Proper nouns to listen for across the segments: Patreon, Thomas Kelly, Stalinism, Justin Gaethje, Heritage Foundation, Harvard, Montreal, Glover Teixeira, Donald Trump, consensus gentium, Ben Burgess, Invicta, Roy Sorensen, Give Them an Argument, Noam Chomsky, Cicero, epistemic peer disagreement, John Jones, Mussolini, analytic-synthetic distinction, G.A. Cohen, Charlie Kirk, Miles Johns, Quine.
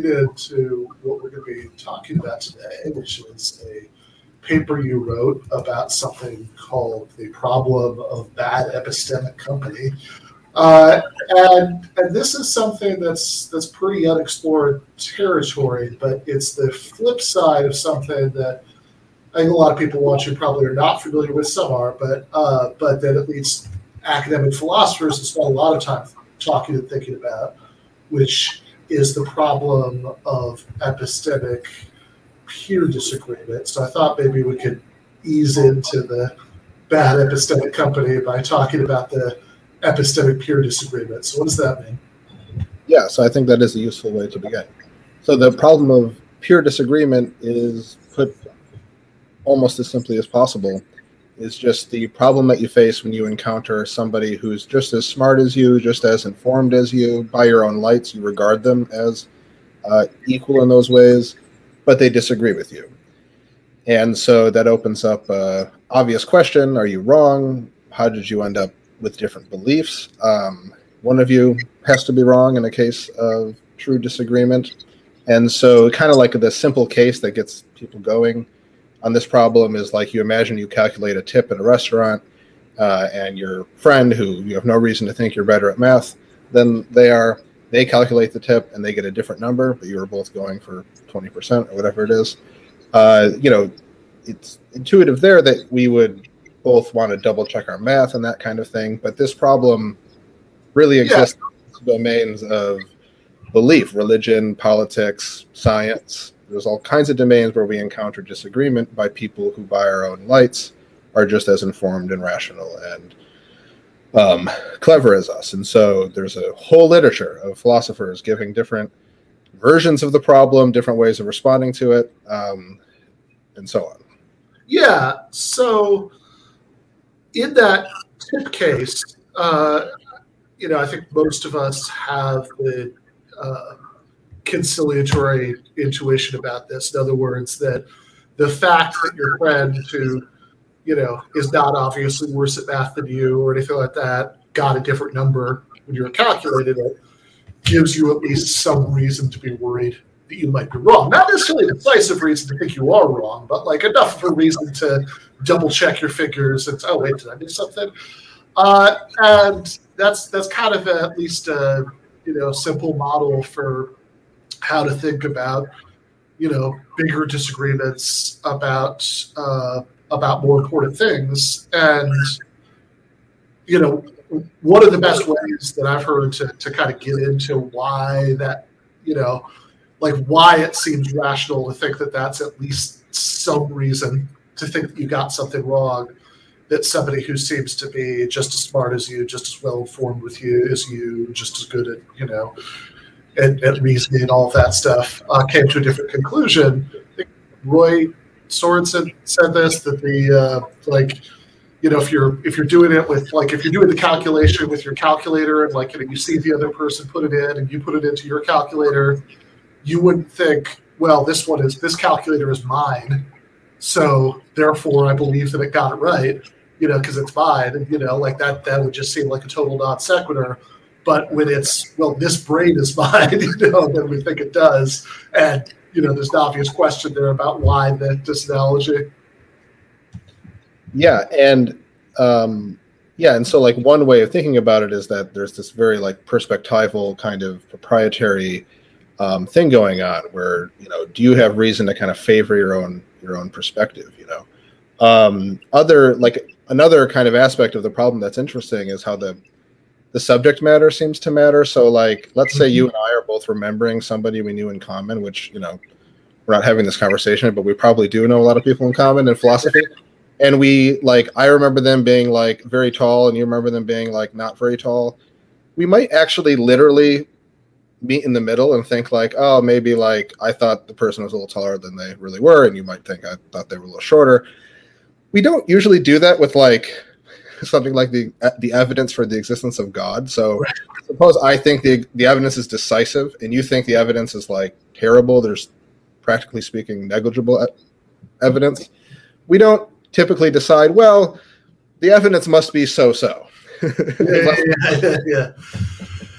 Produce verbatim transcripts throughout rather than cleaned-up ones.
lead-in to what we're going to be talking about today, which is a paper you wrote about something called The Problem of Bad Epistemic Company. Uh, and and this is something that's that's pretty unexplored territory, but it's the flip side of something that I think a lot of people watching probably are not familiar with. Some are, but uh, but that at least academic philosophers have spent a lot of time talking and thinking about, which is the problem of epistemic peer disagreement. So I thought maybe we could ease into the bad epistemic company by talking about the epistemic peer disagreement. So what does that mean? Yeah, so I think that is a useful way to begin. So the problem of peer disagreement is put almost as simply as possible. It's just the problem that you face when you encounter somebody who's just as smart as you, just as informed as you, by your own lights, you regard them as uh, equal in those ways, but they disagree with you. And so that opens up an obvious question. Are you wrong? How did you end up with different beliefs? Um, one of you has to be wrong in a case of true disagreement. And so kind of like the simple case that gets people going on this problem is like, you imagine you calculate a tip at a restaurant uh, and your friend, who you have no reason to think you're better at math than they are, they calculate the tip and they get a different number, but you were both going for twenty percent or whatever it is. Uh, you know, it's intuitive there that we would both want to double check our math and that kind of thing, but this problem really exists yeah. in domains of belief, religion, politics, science. There's all kinds of domains where we encounter disagreement by people who, by our own lights, are just as informed and rational and um, clever as us. And so there's a whole literature of philosophers giving different versions of the problem, different ways of responding to it, um, and so on. Yeah, so in that tip case, uh, you know, I think most of us have the uh, conciliatory intuition about this. In other words, that the fact that your friend who, you know, is not obviously worse at math than you or anything like that got a different number when you calculated it gives you at least some reason to be worried that you might be wrong. Not necessarily a decisive reason to think you are wrong, but like enough of a reason to double check your figures and oh wait, did I do something? Uh, and that's that's kind of a, at least a you know simple model for how to think about, you know, bigger disagreements about uh, about more important things. And, you know, one of the best ways that I've heard to, to kind of get into why that, you know, like why it seems rational to think that that's at least some reason to think that you got something wrong, that somebody who seems to be just as smart as you, just as well informed with you as you, just as good at, you know, and, and reasoning and all of that stuff, uh, came to a different conclusion. I think Roy Sorensen said this, that the, uh, like, you know, if you're if you're doing it with, like, if you're doing the calculation with your calculator and, like, you know, you see the other person put it in and you put it into your calculator, you wouldn't think, well, this one is, this calculator is mine, so therefore I believe that it got it right, you know, because it's mine. And, you know, like, that, that would just seem like a total non sequitur. But when it's, well, this brain is mine, you know, then we think it does. And, you know, there's an obvious question there about why that disanalogy. Yeah. And, um, yeah. And so, like, one way of thinking about it is that there's this very, like, perspectival kind of proprietary um, thing going on where, you know, do you have reason to kind of favor your own, your own perspective, you know? Um, other, like, another kind of aspect of the problem that's interesting is how the, The subject matter seems to matter. So, like, let's say you and I are both remembering somebody we knew in common, which, you know, we're not having this conversation, but we probably do know a lot of people in common in philosophy. And we, like, I remember them being, like, very tall, and you remember them being, like, not very tall. We might actually literally meet in the middle and think, like, oh, maybe, like, I thought the person was a little taller than they really were, and you might think I thought they were a little shorter. We don't usually do that with, like, something like the the evidence for the existence of God. So right. Suppose I think the the evidence is decisive, and you think the evidence is, like, terrible. There's, practically speaking, negligible evidence. We don't typically decide, well, the evidence must be so-so. Yeah, yeah, yeah, yeah.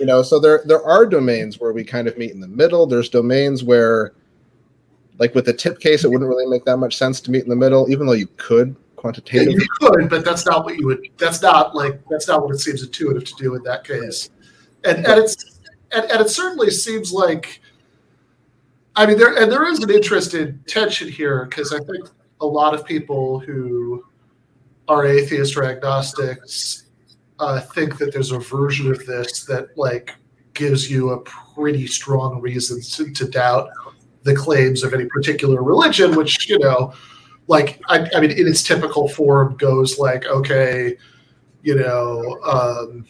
You know, so there there are domains where we kind of meet in the middle. There's domains where, like with the tip case, it wouldn't really make that much sense to meet in the middle, even though you could quantitatively. Yeah, you could, but that's not what you would. That's not like that's not what it seems intuitive to do in that case. And and it's and, and it certainly seems like. I mean, there and there is an interesting tension here because I think a lot of people who are atheists or agnostics uh, think that there's a version of this that like gives you a pretty strong reason to, to doubt the claims of any particular religion, which, you know, like I, I mean, in its typical form goes like, okay, you know, um,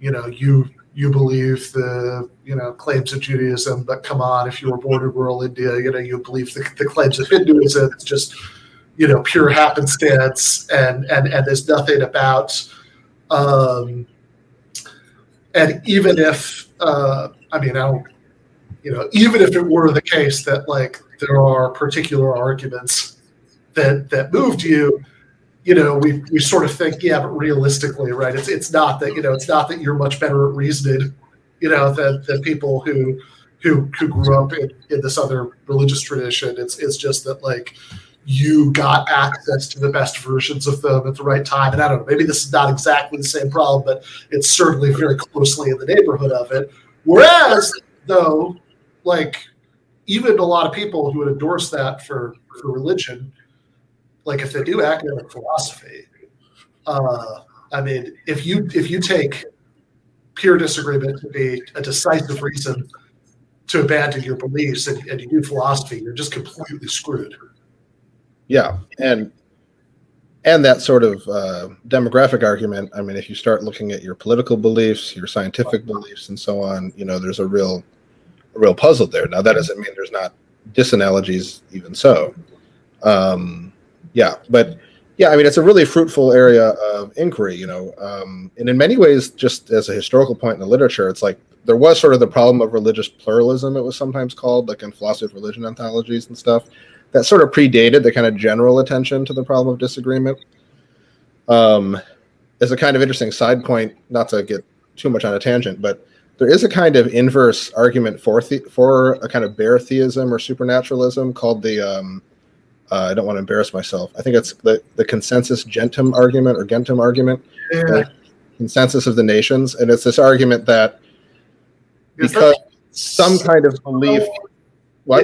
you know, you. You believe the, you know, claims of Judaism, but come on, if you were born in rural India, you know, you believe the, the claims of Hinduism. It's just, you know, pure happenstance, and and and there's nothing about. Um, and even if, uh, I mean, I don't, you know, even if it were the case that like there are particular arguments that that moved you. You know, we we sort of think, yeah, but realistically, right? It's it's not that you know, it's not that you're much better at reasoning, you know, than, than people who who who grew up in, in this other religious tradition. It's it's just that like you got access to the best versions of them at the right time. And I don't know, maybe this is not exactly the same problem, but it's certainly very closely in the neighborhood of it. Whereas, though, like even a lot of people who would endorse that for, for religion. Like if they do academic philosophy, uh, I mean, if you if you take pure disagreement to be a decisive reason to abandon your beliefs and, and you do philosophy, you're just completely screwed. Yeah, and and that sort of uh, demographic argument. I mean, if you start looking at your political beliefs, your scientific beliefs, and so on, you know, there's a real a real puzzle there. Now, that doesn't mean there's not disanalogies, even so. Um, Yeah, but yeah, I mean, it's a really fruitful area of inquiry, you know, um, and in many ways, just as a historical point in the literature, it's like there was sort of the problem of religious pluralism, it was sometimes called, like in philosophy of religion anthologies and stuff, that sort of predated the kind of general attention to the problem of disagreement. Um, as a kind of interesting side point, not to get too much on a tangent, but there is a kind of inverse argument for the- for a kind of bare theism or supernaturalism called the... Um, Uh, I don't want to embarrass myself. I think it's the, the consensus gentum argument or gentum argument, yeah. The consensus of the nations. And it's this argument that because that some kind of belief. What?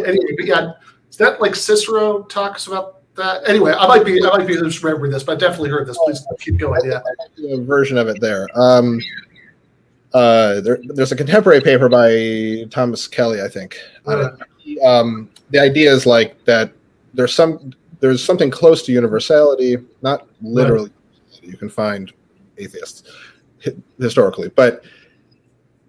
Yeah, is that like Cicero talks about that? Anyway, I might be I might be remembering this, but I definitely heard this. Please keep going. Yeah, a version of it there. Um, uh, there there's a contemporary paper by Thomas Kelly, I think. Uh, um, the idea is like that. There's some there's something close to universality, not literally. Right. You can find atheists historically, but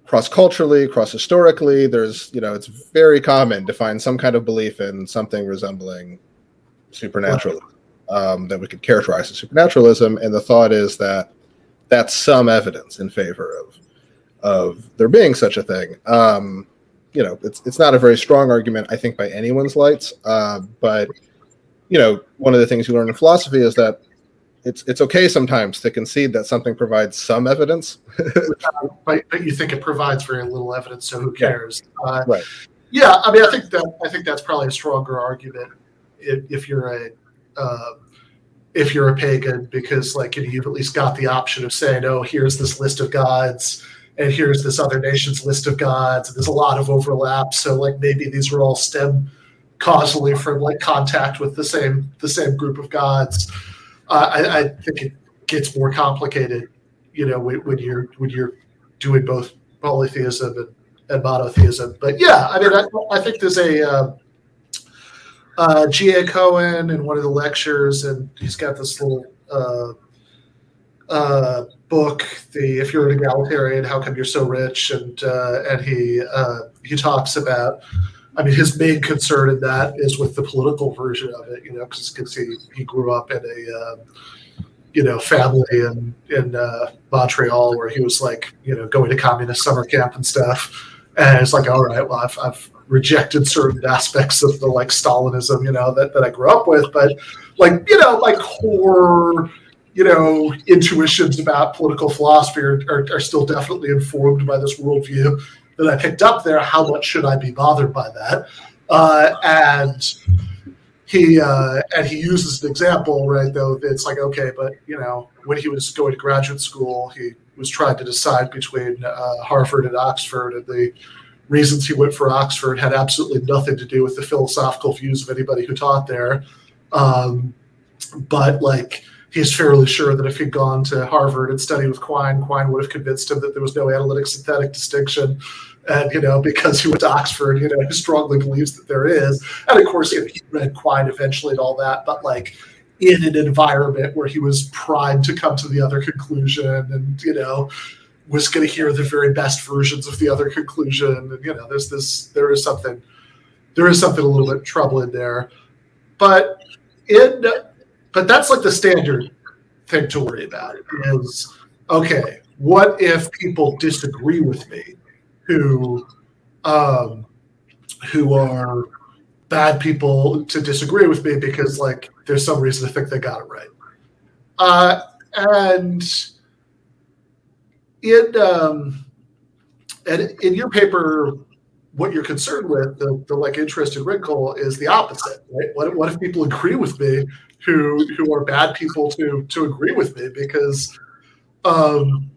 cross-culturally, cross-historically, there's, you know, it's very common to find some kind of belief in something resembling supernatural, right. um, that we could characterize as supernaturalism. And the thought is that that's some evidence in favor of of there being such a thing. Um, You know, it's it's not a very strong argument, I think, by anyone's lights. Uh, but, you know, one of the things you learn in philosophy is that it's it's okay sometimes to concede that something provides some evidence. but, but you think it provides very little evidence, so who cares? Yeah. Uh, right. Yeah, I mean, I think that I think that's probably a stronger argument if, if you're a uh, if you're a pagan, because like you know, you've at least got the option of saying, oh, here's this list of gods. And here's this other nation's list of gods. And there's a lot of overlap. So like maybe these are all stem causally from like contact with the same the same group of gods. Uh, I, I think it gets more complicated, you know, when, when you're when you're doing both polytheism and, and monotheism. But yeah, I mean, I, I think there's a uh, uh, G A Cohen in one of the lectures, and he's got this little. Uh, uh, book, the If You're an Egalitarian, How Come You're So Rich? And uh, and he uh, he talks about, I mean, his main concern in that is with the political version of it, you know, because he, he grew up in a, uh, you know, family in, in uh, Montreal where he was like, you know, going to communist summer camp and stuff. And it's like, all right, well, I've, I've rejected certain aspects of the, like, Stalinism, you know, that, that I grew up with. But, like, you know, like, horror... you know, intuitions about political philosophy are, are, are still definitely informed by this worldview that I picked up there. How much should I be bothered by that? Uh, and he uh, and he uses an example, right, though, it's like, okay, but, you know, when he was going to graduate school, he was trying to decide between uh, Harvard and Oxford, and the reasons he went for Oxford had absolutely nothing to do with the philosophical views of anybody who taught there. Um, but, like, he's fairly sure that if he'd gone to Harvard and studied with Quine, Quine would have convinced him that there was no analytic-synthetic distinction. And, you know, because he went to Oxford, you know, he strongly believes that there is. And, of course, you know, he read Quine eventually and all that, but, like, in an environment where he was primed to come to the other conclusion and, you know, was going to hear the very best versions of the other conclusion. And, you know, there's this, there is something, there is something a little bit troubling there, but in, but that's like the standard thing to worry about is, okay, what if people disagree with me who, um, who are bad people to disagree with me because like there's some reason to think they got it right. Uh, and, In um, and in your paper, what you're concerned with, the, the like interesting wrinkle, is the opposite. Right? What what if people agree with me, who who are bad people to to agree with me because um,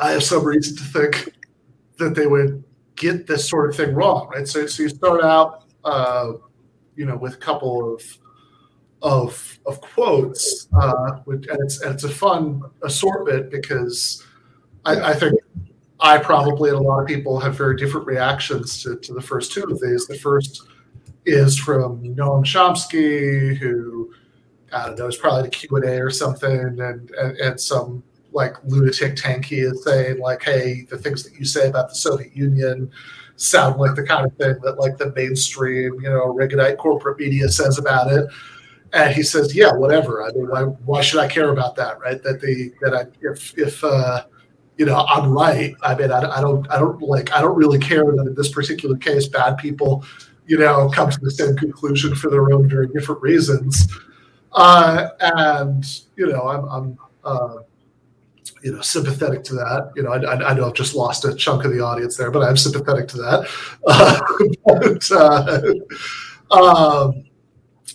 I have some reason to think that they would get this sort of thing wrong, right? So so you start out, uh, you know, with a couple of of of quotes, uh, and it's and it's a fun assortment because. I, I think I probably and a lot of people have very different reactions to, to the first two of these. The first is from Noam Chomsky, who, I don't know, is probably at a Q and A or something, and, and, and some like lunatic tanky is saying like, hey, the things that you say about the Soviet Union sound like the kind of thing that like the mainstream, you know, Reaganite corporate media says about it. And he says, yeah, whatever. I mean, why, why should I care about that, right? That the that I if if uh, you know, I'm right. I mean, I, I don't, I don't like, I don't really care that in this particular case, bad people, you know, come to the same conclusion for their own very different reasons. Uh, and you know, I'm, I'm uh, you know, sympathetic to that. You know, I, I, I know I've just lost a chunk of the audience there, but I'm sympathetic to that. Uh, but, uh, um,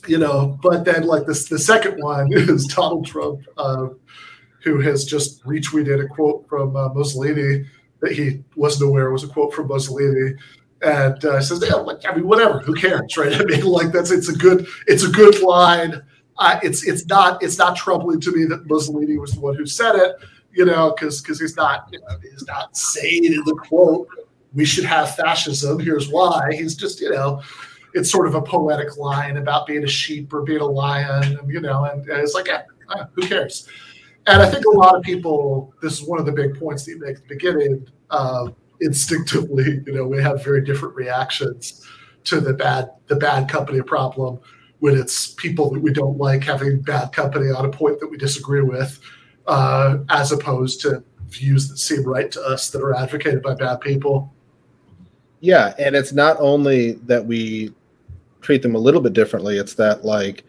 you know, but then like this, the second one is Donald Trump. Uh, who has just retweeted a quote from uh, Mussolini that he wasn't aware was a quote from Mussolini, and uh, says, yeah, like, I mean, whatever, who cares, right? I mean, like that's it's a good it's a good line. Uh, it's it's not it's not troubling to me that Mussolini was the one who said it, you know, because because he's not you know, he's not saying in the quote we should have fascism. Here's why. He's just you know. It's sort of a poetic line about being a sheep or being a lion, you know, and, and it's like, yeah, who cares? And I think a lot of people, this is one of the big points that you make at the beginning, uh, instinctively, you know, we have very different reactions to the bad the bad company problem when it's people that we don't like having bad company on a point that we disagree with, uh, as opposed to views that seem right to us that are advocated by bad people. Yeah, and it's not only that we treat them a little bit differently, it's that, like,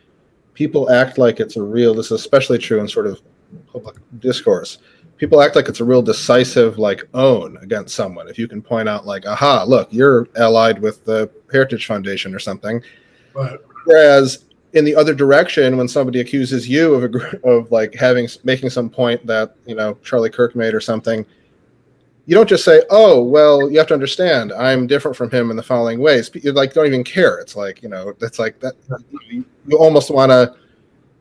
people act like it's a real, this is especially true in sort of public discourse. People act like it's a real decisive, like, own against someone. If you can point out, like, aha, look, you're allied with the Heritage Foundation or something. Right. Whereas in the other direction, when somebody accuses you of a, of like having making some point that, you know, Charlie Kirk made or something, you don't just say, oh, well, you have to understand, I'm different from him in the following ways. You like don't even care. It's like, you know, it's like that. You almost want to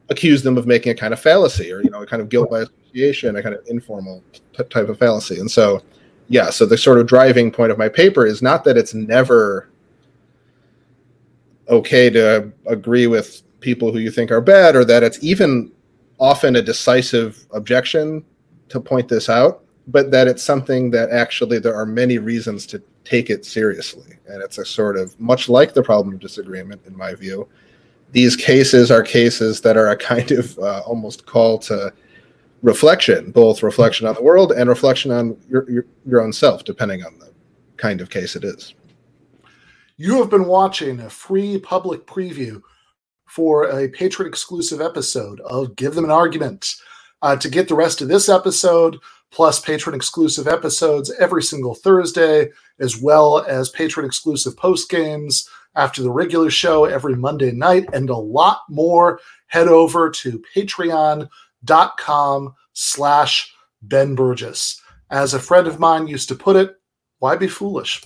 accuse them of making a kind of fallacy or, you know, a kind of guilt by association, a kind of informal t- type of fallacy. And so, yeah, so the sort of driving point of my paper is not that it's never okay to agree with people who you think are bad or that it's even often a decisive objection to point this out, but that it's something that actually there are many reasons to take it seriously. And it's a sort of, much like the problem of disagreement, in my view, these cases are cases that are a kind of uh, almost call to reflection, both reflection on the world and reflection on your, your your own self, depending on the kind of case it is. You have been watching a free public preview for a patron-exclusive episode of Give Them an Argument. Uh, to get the rest of this episode, plus patron-exclusive episodes every single Thursday, as well as patron-exclusive post-games after the regular show every Monday night, and a lot more, head over to patreon.com slash Ben Burgess. As a friend of mine used to put it, why be foolish?